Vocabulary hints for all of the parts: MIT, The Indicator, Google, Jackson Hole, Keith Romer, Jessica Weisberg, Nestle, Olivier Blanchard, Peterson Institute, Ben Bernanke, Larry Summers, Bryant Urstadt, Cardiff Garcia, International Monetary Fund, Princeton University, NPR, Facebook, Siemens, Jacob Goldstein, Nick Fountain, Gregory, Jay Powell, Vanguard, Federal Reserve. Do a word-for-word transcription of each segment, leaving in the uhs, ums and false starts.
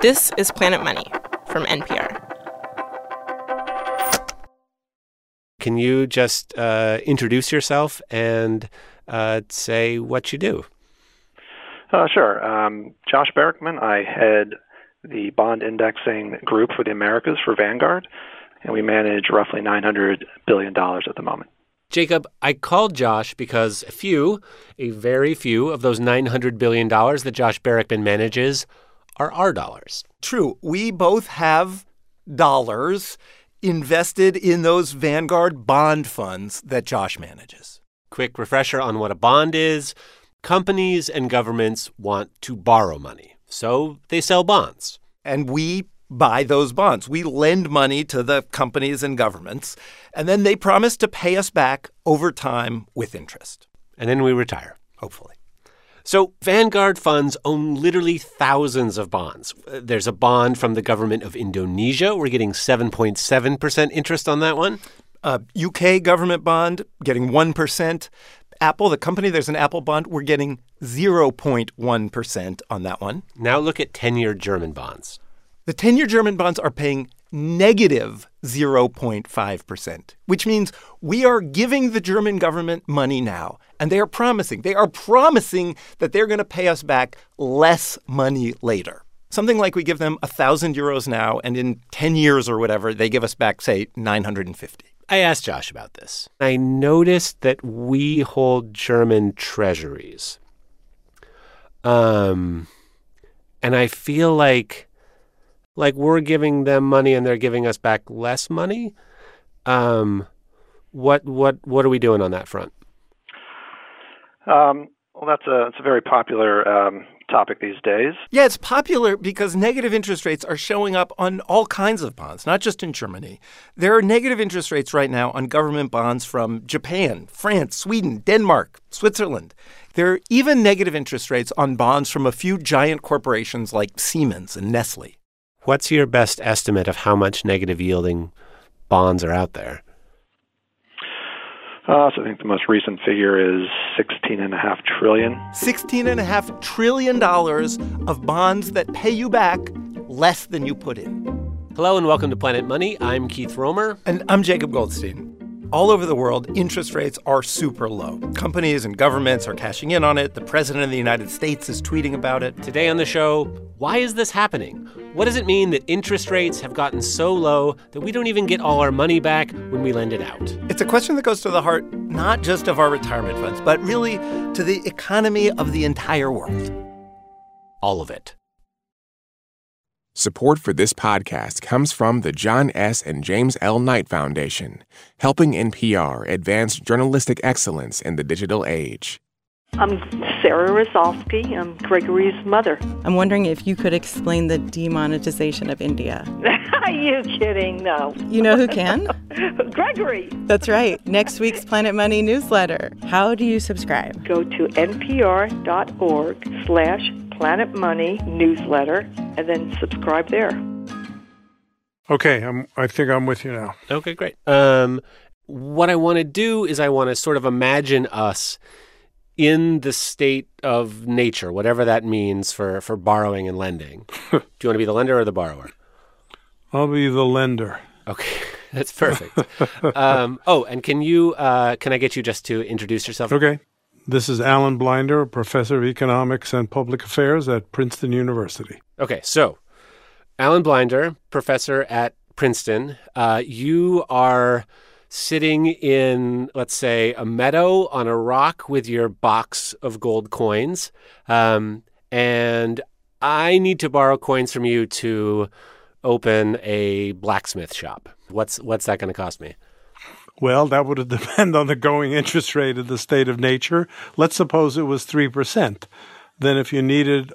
This is Planet Money from N P R. Can you just uh, introduce yourself and uh, say what you do? Uh, sure. Um, Josh Berrickman. I head the bond indexing group for the Americas for Vanguard, and we manage roughly nine hundred billion dollars at the moment. Jacob, I called Josh because a few, a very few of those nine hundred billion dollars that Josh Berrickman manages are our dollars. True. We both have dollars invested in those Vanguard bond funds that Josh manages. Quick refresher on what a bond is. Companies and governments want to borrow money, so they sell bonds. And we buy those bonds. We lend money to the companies and governments, and then they promise to pay us back over time with interest. And then we retire, hopefully. So Vanguard funds own literally thousands of bonds. There's a bond from the government of Indonesia. We're getting seven point seven percent interest on that one. Uh, U K government bond, getting one percent. Apple, the company, there's an Apple bond. We're getting zero point one percent on that one. Now look at ten-year German bonds. The ten-year German bonds are paying negative zero point five percent, which means we are giving the German government money now, and they are promising. They are promising that they're going to pay us back less money later. Something like we give them one thousand euros now, and in ten years or whatever, they give us back, say, nine hundred fifty. I asked Josh about this. I noticed that we hold German treasuries. Um, and I feel like Like, we're giving them money and they're giving us back less money. Um, what what what are we doing on that front? Um, well, that's a, it's a very popular um, topic these days. Yeah, it's popular because negative interest rates are showing up on all kinds of bonds, not just in Germany. There are negative interest rates right now on government bonds from Japan, France, Sweden, Denmark, Switzerland. There are even negative interest rates on bonds from a few giant corporations like Siemens and Nestle. What's your best estimate of how much negative yielding bonds are out there? Uh, so I think the most recent figure is sixteen point five trillion dollars. sixteen point five trillion dollars of bonds that pay you back less than you put in. Hello and welcome to Planet Money. I'm Keith Romer. And I'm Jacob Goldstein. All over the world, interest rates are super low. Companies and governments are cashing in on it. The president of the United States is tweeting about it. Today on the show, why is this happening? What does it mean that interest rates have gotten so low that we don't even get all our money back when we lend it out? It's a question that goes to the heart not just of our retirement funds, but really to the economy of the entire world. All of it. Support for this podcast comes from the John S. and James L. Knight Foundation, helping N P R advance journalistic excellence in the digital age. I'm Sarah Rosalski. I'm Gregory's mother. I'm wondering if you could explain the demonetization of India. Are you kidding? No. You know who can? Gregory. That's right. Next week's Planet Money newsletter. How do you subscribe? Go to npr.org slash Planet Money newsletter and then subscribe there. Okay, I'm, I think I'm with you now. Okay, great. Um, what I want to do is I want to sort of imagine us in the state of nature, whatever that means for, for borrowing and lending. Do you want to be the lender or the borrower? I'll be the lender. Okay, that's perfect. um, oh, and can you? Uh, can I get you just to introduce yourself? Okay. This is Alan Blinder, a professor of economics and public affairs at Princeton University. Okay, so Alan Blinder, professor at Princeton, uh, you are sitting in, let's say, a meadow on a rock with your box of gold coins, um, and I need to borrow coins from you to open a blacksmith shop. What's what's that going to cost me? Well, that would depend on the going interest rate of the state of nature. Let's suppose it was three percent. Then if you needed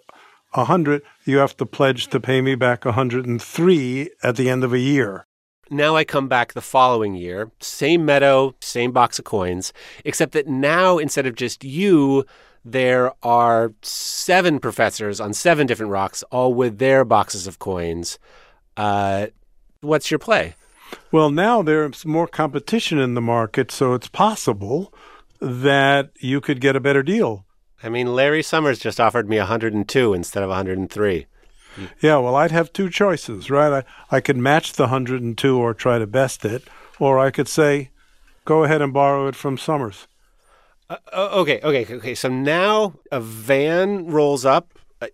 one hundred, you have to pledge to pay me back one hundred three at the end of a year. Now I come back the following year, same meadow, same box of coins, except that now instead of just you, there are seven professors on seven different rocks, all with their boxes of coins. Uh, what's your play? Well, now there's more competition in the market, so it's possible that you could get a better deal. I mean, Larry Summers just offered me one hundred two instead of one hundred three. Yeah, well, I'd have two choices, right? I, I could match the one hundred two or try to best it, or I could say, go ahead and borrow it from Summers. Uh, okay, okay, okay. So now a van rolls up, uh,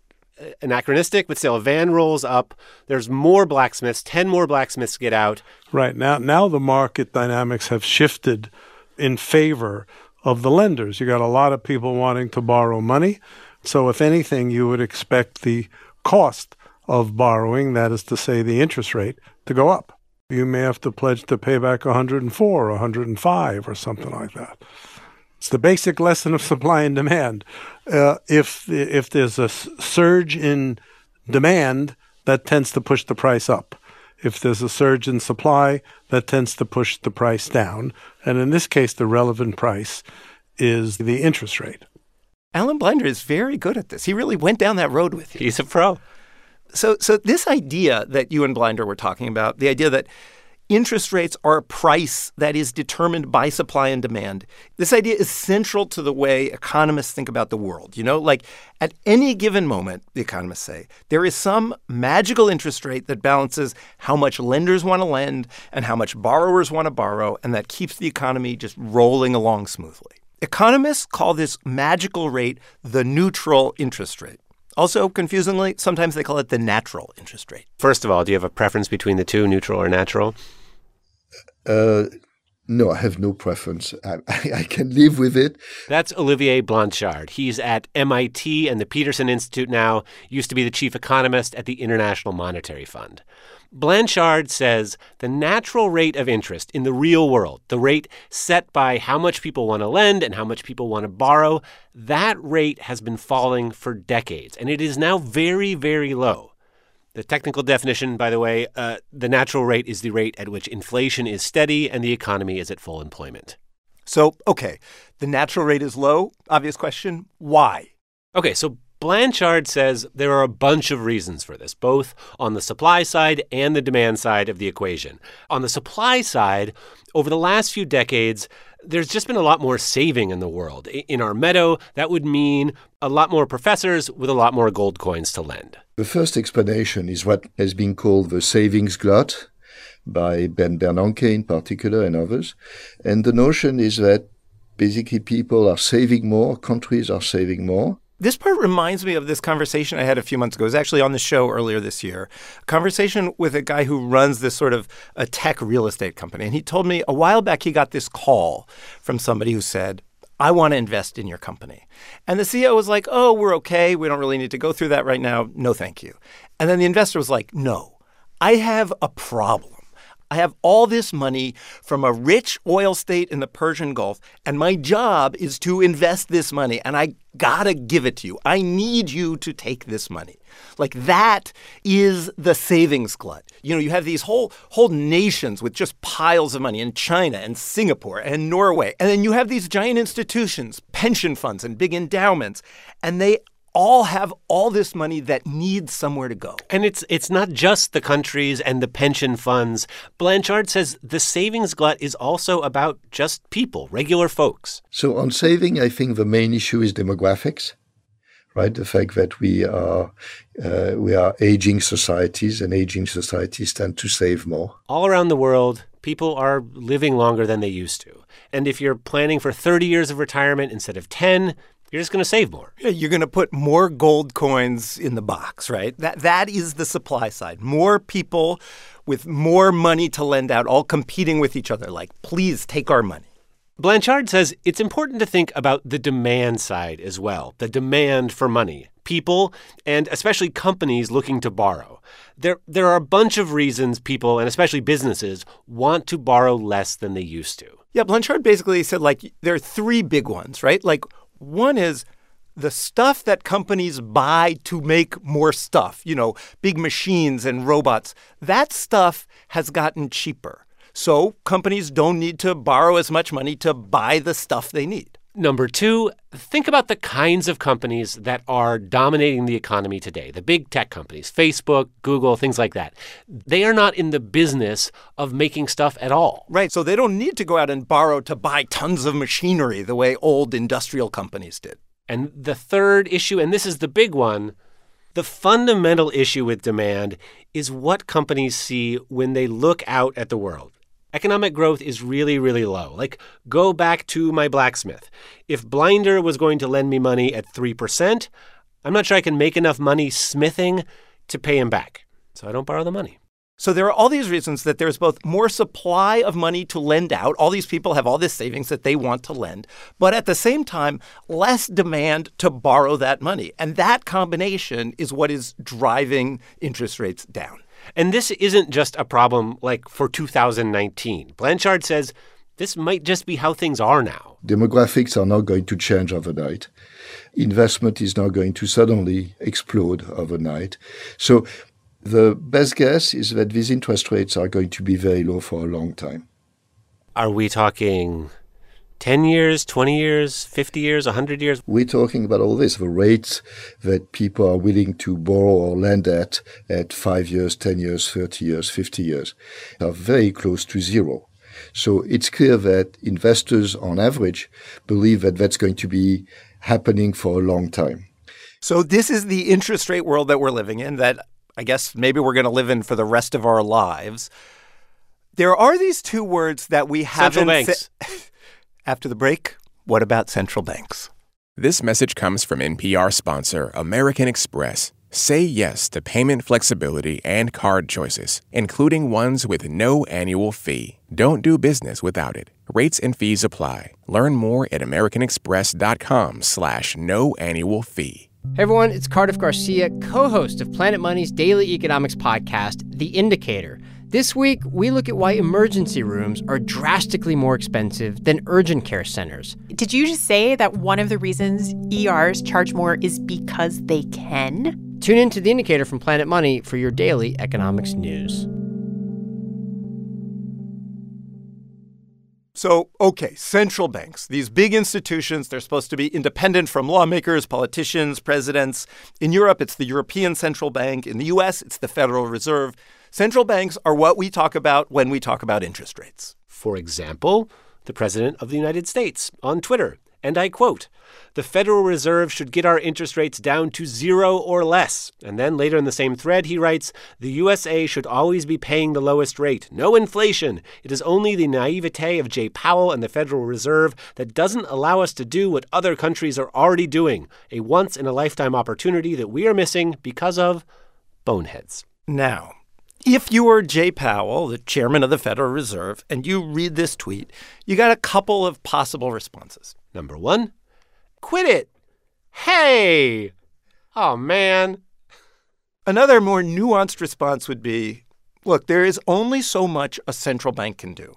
anachronistic, but still a van rolls up. There's more blacksmiths, ten more blacksmiths get out. Right. Now, now the market dynamics have shifted in favor of the lenders. You got a lot of people wanting to borrow money. So if anything, you would expect the cost of borrowing, that is to say the interest rate, to go up. You may have to pledge to pay back one hundred four or one hundred five or something like that. It's the basic lesson of supply and demand. Uh, if if there's a surge in demand, that tends to push the price up. If there's a surge in supply, that tends to push the price down. And in this case, the relevant price is the interest rate. Alan Blinder is very good at this. He really went down that road with you. He's a pro. So so this idea that you and Blinder were talking about, the idea that interest rates are a price that is determined by supply and demand, this idea is central to the way economists think about the world. You know, like at any given moment, the economists say, there is some magical interest rate that balances how much lenders want to lend and how much borrowers want to borrow, and that keeps the economy just rolling along smoothly. Economists call this magical rate the neutral interest rate. Also, confusingly, sometimes they call it the natural interest rate. First of all, do you have a preference between the two, neutral or natural? Uh, no, I have no preference. I, I, I can live with it. That's Olivier Blanchard. He's at M I T and the Peterson Institute now, used to be the chief economist at the International Monetary Fund. Blanchard says the natural rate of interest in the real world, the rate set by how much people want to lend and how much people want to borrow, that rate has been falling for decades, and it is now very, very low. The technical definition, by the way, uh, the natural rate is the rate at which inflation is steady and the economy is at full employment. So, okay, the natural rate is low. Obvious question, why? Okay, so Blanchard says there are a bunch of reasons for this, both on the supply side and the demand side of the equation. On the supply side, over the last few decades, there's just been a lot more saving in the world. In our meadow, that would mean a lot more professors with a lot more gold coins to lend. The first explanation is what has been called the savings glut by Ben Bernanke in particular and others. And the notion is that basically people are saving more, countries are saving more. This part reminds me of this conversation I had a few months ago. It was actually on the show earlier this year, a conversation with a guy who runs this sort of a tech real estate company. And he told me a while back he got this call from somebody who said, I want to invest in your company. And the C E O was like, oh, we're okay. We don't really need to go through that right now. No, thank you. And then the investor was like, no, I have a problem. I have all this money from a rich oil state in the Persian Gulf, and my job is to invest this money, and I gotta give it to you. I need you to take this money. Like, that is the savings glut. You know, you have these whole whole nations with just piles of money in China and Singapore and Norway, and then you have these giant institutions, pension funds and big endowments, and they all have all this money that needs somewhere to go. And it's it's not just the countries and the pension funds. Blanchard says the savings glut is also about just people, regular folks. So on saving, I think the main issue is demographics, right? The fact that we are uh, we are aging societies, and aging societies tend to save more. All around the world, people are living longer than they used to. And if you're planning for thirty years of retirement instead of ten, you're just going to save more. You're going to put more gold coins in the box, right? That That is the supply side. More people with more money to lend out, all competing with each other, like, please take our money. Blanchard says it's important to think about the demand side as well, the demand for money, people, and especially companies looking to borrow. There, there are a bunch of reasons people, and especially businesses, want to borrow less than they used to. Yeah, Blanchard basically said, like, there are three big ones, right? Like, one is the stuff that companies buy to make more stuff, you know, big machines and robots. That stuff has gotten cheaper. So companies don't need to borrow as much money to buy the stuff they need. Number two, think about the kinds of companies that are dominating the economy today, the big tech companies, Facebook, Google, things like that. They are not in the business of making stuff at all. Right, so they don't need to go out and borrow to buy tons of machinery the way old industrial companies did. And the third issue, and this is the big one, The fundamental issue with demand is what companies see when they look out at the world. Economic growth is really, really low. Like, go back to my blacksmith. If Blinder was going to lend me money at three percent, I'm not sure I can make enough money smithing to pay him back. So I don't borrow the money. So there are all these reasons that there's both more supply of money to lend out. All these people have all this savings that they want to lend, but at the same time, less demand to borrow that money. And that combination is what is driving interest rates down. And this isn't just a problem like for two thousand nineteen. Blanchard says this might just be how things are now. Demographics are not going to change overnight. Investment is not going to suddenly explode overnight. So the best guess is that these interest rates are going to be very low for a long time. Are we talking ten years, twenty years, fifty years, one hundred years? We're talking about all this, the rates that people are willing to borrow or lend at at five years, ten years, thirty years, fifty years are very close to zero. So it's clear that investors, on average, believe that that's going to be happening for a long time. So this is the interest rate world that we're living in, that I guess maybe we're going to live in for the rest of our lives. There are these two words that we haven't... Central banks. Sa- After the break, what about central banks? This message comes from N P R sponsor American Express. Say yes to payment flexibility and card choices, including ones with no annual fee. Don't do business without it. Rates and fees apply. Learn more at americanexpress.com slash no annual fee. Hey, everyone. It's Cardiff Garcia, co-host of Planet Money's daily economics podcast, The Indicator. This week, we look at why emergency rooms are drastically more expensive than urgent care centers. Did you just say that one of the reasons E Rs charge more is because they can? Tune in to The Indicator from Planet Money for your daily economics news. So, okay, central banks, these big institutions, they're supposed to be independent from lawmakers, politicians, presidents. In Europe, it's the European Central Bank. In the U S, it's the Federal Reserve. Central banks are what we talk about when we talk about interest rates. For example, the president of the United States on Twitter, and I quote, "The Federal Reserve should get our interest rates down to zero or less." And then later in the same thread, he writes, "The U S A should always be paying the lowest rate. No inflation. It is only the naivete of Jay Powell and the Federal Reserve that doesn't allow us to do what other countries are already doing, a once-in-a-lifetime opportunity that we are missing because of boneheads." Now, if you were Jay Powell, the chairman of the Federal Reserve, and you read this tweet, you got a couple of possible responses. Number one, quit it. Hey! Oh, man. Another more nuanced response would be, look, there is only so much a central bank can do.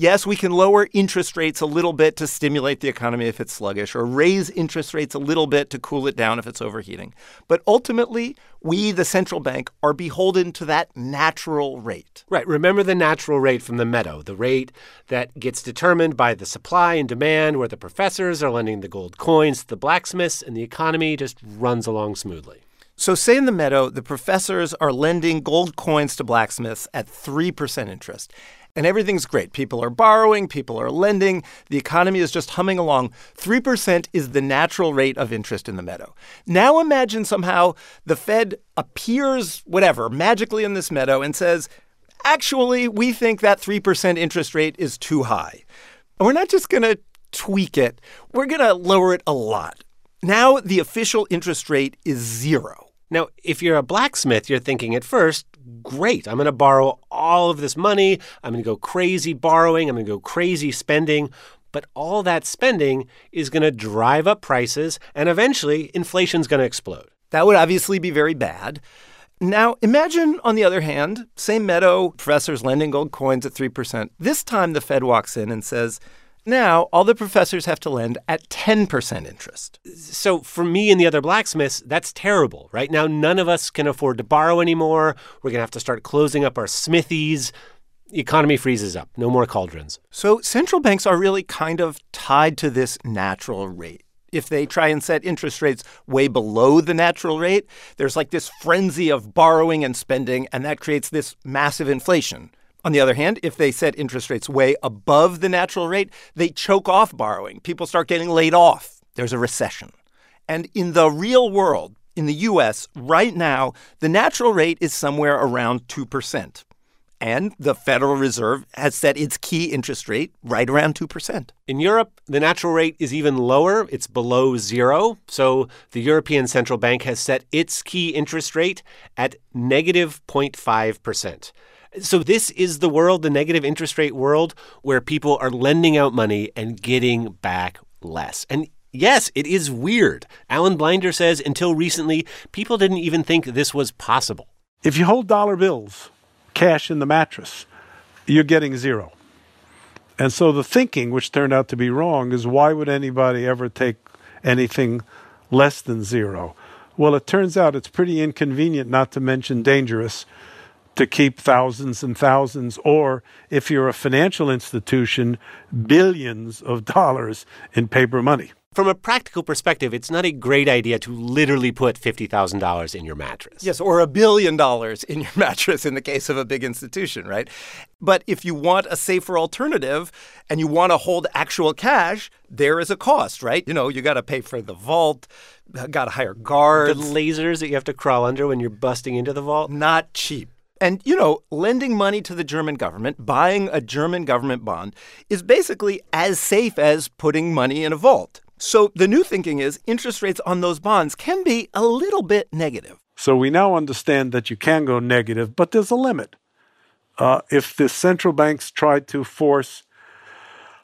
Yes, we can lower interest rates a little bit to stimulate the economy if it's sluggish, or raise interest rates a little bit to cool it down if it's overheating. But ultimately, we, the central bank, are beholden to that natural rate. Right. Remember the natural rate from the meadow, the rate that gets determined by the supply and demand, where the professors are lending the gold coins to the blacksmiths, and the economy just runs along smoothly. So say in the meadow, the professors are lending gold coins to blacksmiths at three percent interest. And everything's great. People are borrowing. People are lending. The economy is just humming along. three percent is the natural rate of interest in the meadow. Now imagine somehow the Fed appears, whatever, magically in this meadow and says, actually, we think that three percent interest rate is too high. We're not just going to tweak it. We're going to lower it a lot. Now the official interest rate is zero. Now, if you're a blacksmith, you're thinking at first, great, I'm going to borrow all of this money. I'm going to go crazy borrowing. I'm going to go crazy spending. But all that spending is going to drive up prices, and eventually inflation's going to explode. That would obviously be very bad. Now, imagine, on the other hand, same meadow, professors lending gold coins at three percent. This time the Fed walks in and says, now, all the professors have to lend at ten percent interest. So for me and the other blacksmiths, that's terrible, right? Now, none of us can afford to borrow anymore. We're going to have to start closing up our smithies. The economy freezes up. No more cauldrons. So central banks are really kind of tied to this natural rate. If they try and set interest rates way below the natural rate, there's like this frenzy of borrowing and spending, and that creates this massive inflation. On the other hand, if they set interest rates way above the natural rate, they choke off borrowing. People start getting laid off. There's a recession. And in the real world, in the U S right now, the natural rate is somewhere around two percent. And the Federal Reserve has set its key interest rate right around two percent. In Europe, the natural rate is even lower. It's below zero. So the European Central Bank has set its key interest rate at negative zero point five percent. So this is the world, the negative interest rate world, where people are lending out money and getting back less. And yes, it is weird. Alan Blinder says until recently, people didn't even think this was possible. If you hold dollar bills, cash in the mattress, you're getting zero. And so the thinking, which turned out to be wrong, is why would anybody ever take anything less than zero? Well, it turns out it's pretty inconvenient, not to mention dangerous, to keep thousands and thousands, or if you're a financial institution, billions of dollars in paper money. From a practical perspective, it's not a great idea to literally put fifty thousand dollars in your mattress. Yes, or a billion dollars in your mattress in the case of a big institution, right? But if you want a safer alternative and you want to hold actual cash, there is a cost, right? You know, you got to pay for the vault, got to hire guards. The lasers that you have to crawl under when you're busting into the vault. Not cheap. And, you know, lending money to the German government, buying a German government bond, is basically as safe as putting money in a vault. So the new thinking is interest rates on those bonds can be a little bit negative. So we now understand that you can go negative, but there's a limit. Uh, if the central banks tried to force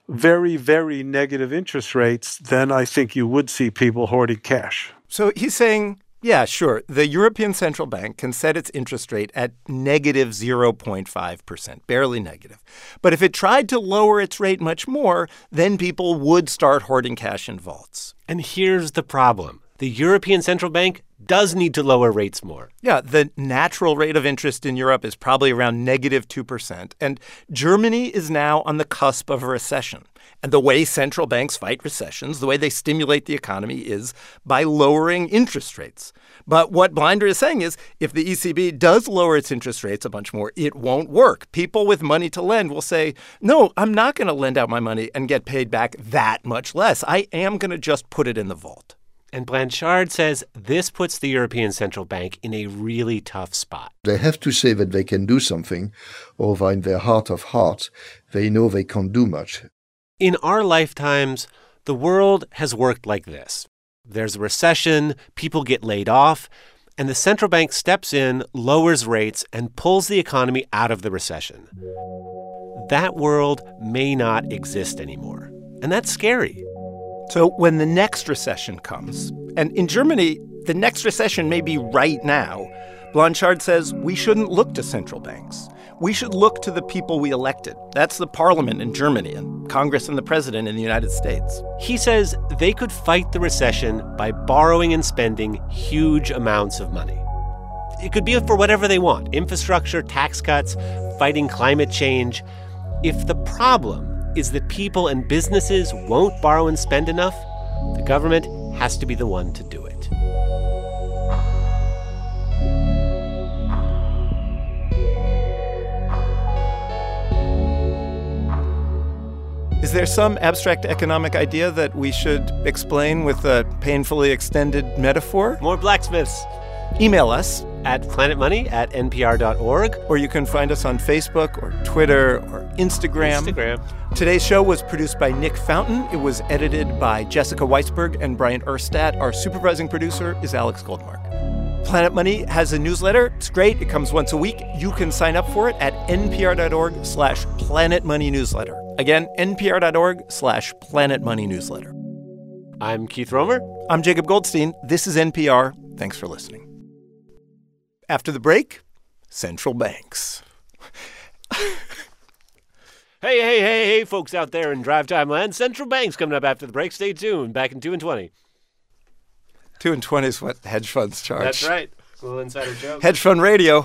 very, very negative interest rates, then I think you would see people hoarding cash. So he's saying, yeah, sure, the European Central Bank can set its interest rate at negative zero point five percent, barely negative. But if it tried to lower its rate much more, then people would start hoarding cash in vaults. And here's the problem. The European Central Bank does need to lower rates more. Yeah, the natural rate of interest in Europe is probably around negative two percent. And Germany is now on the cusp of a recession. And the way central banks fight recessions, the way they stimulate the economy, is by lowering interest rates. But what Blinder is saying is if the E C B does lower its interest rates a bunch more, it won't work. People with money to lend will say, no, I'm not going to lend out my money and get paid back that much less. I am going to just put it in the vault. And Blanchard says this puts the European Central Bank in a really tough spot. They have to say that they can do something, although in their heart of hearts, they know they can't do much. In our lifetimes, the world has worked like this. There's a recession, people get laid off, and the central bank steps in, lowers rates, and pulls the economy out of the recession. That world may not exist anymore, and that's scary. So when the next recession comes, and in Germany, the next recession may be right now, Blanchard says we shouldn't look to central banks. We should look to the people we elected. That's the parliament in Germany and Congress and the president in the United States. He says they could fight the recession by borrowing and spending huge amounts of money. It could be for whatever they want, infrastructure, tax cuts, fighting climate change. If the problem is that people and businesses won't borrow and spend enough, the government has to be the one to do it. Is there some abstract economic idea that we should explain with a painfully extended metaphor? More blacksmiths. Email us at planetmoney at N P R dot org. Or you can find us on Facebook or Twitter or Instagram. Instagram. Today's show was produced by Nick Fountain. It was edited by Jessica Weisberg and Bryant Urstadt. Our supervising producer is Alex Goldmark. Planet Money has a newsletter. It's great. It comes once a week. You can sign up for it at N P R dot org slash Planet Money Newsletter. Again, N P R dot org slash Planet Money Newsletter. I'm Keith Romer. I'm Jacob Goldstein. This is N P R. Thanks for listening. After the break, central banks. Hey, hey, hey, hey, folks out there in drive time land. Central banks coming up after the break. Stay tuned. Back in two and twenty. two and twenty is what hedge funds charge. That's right. It's a little insider joke. Hedge Fund Radio.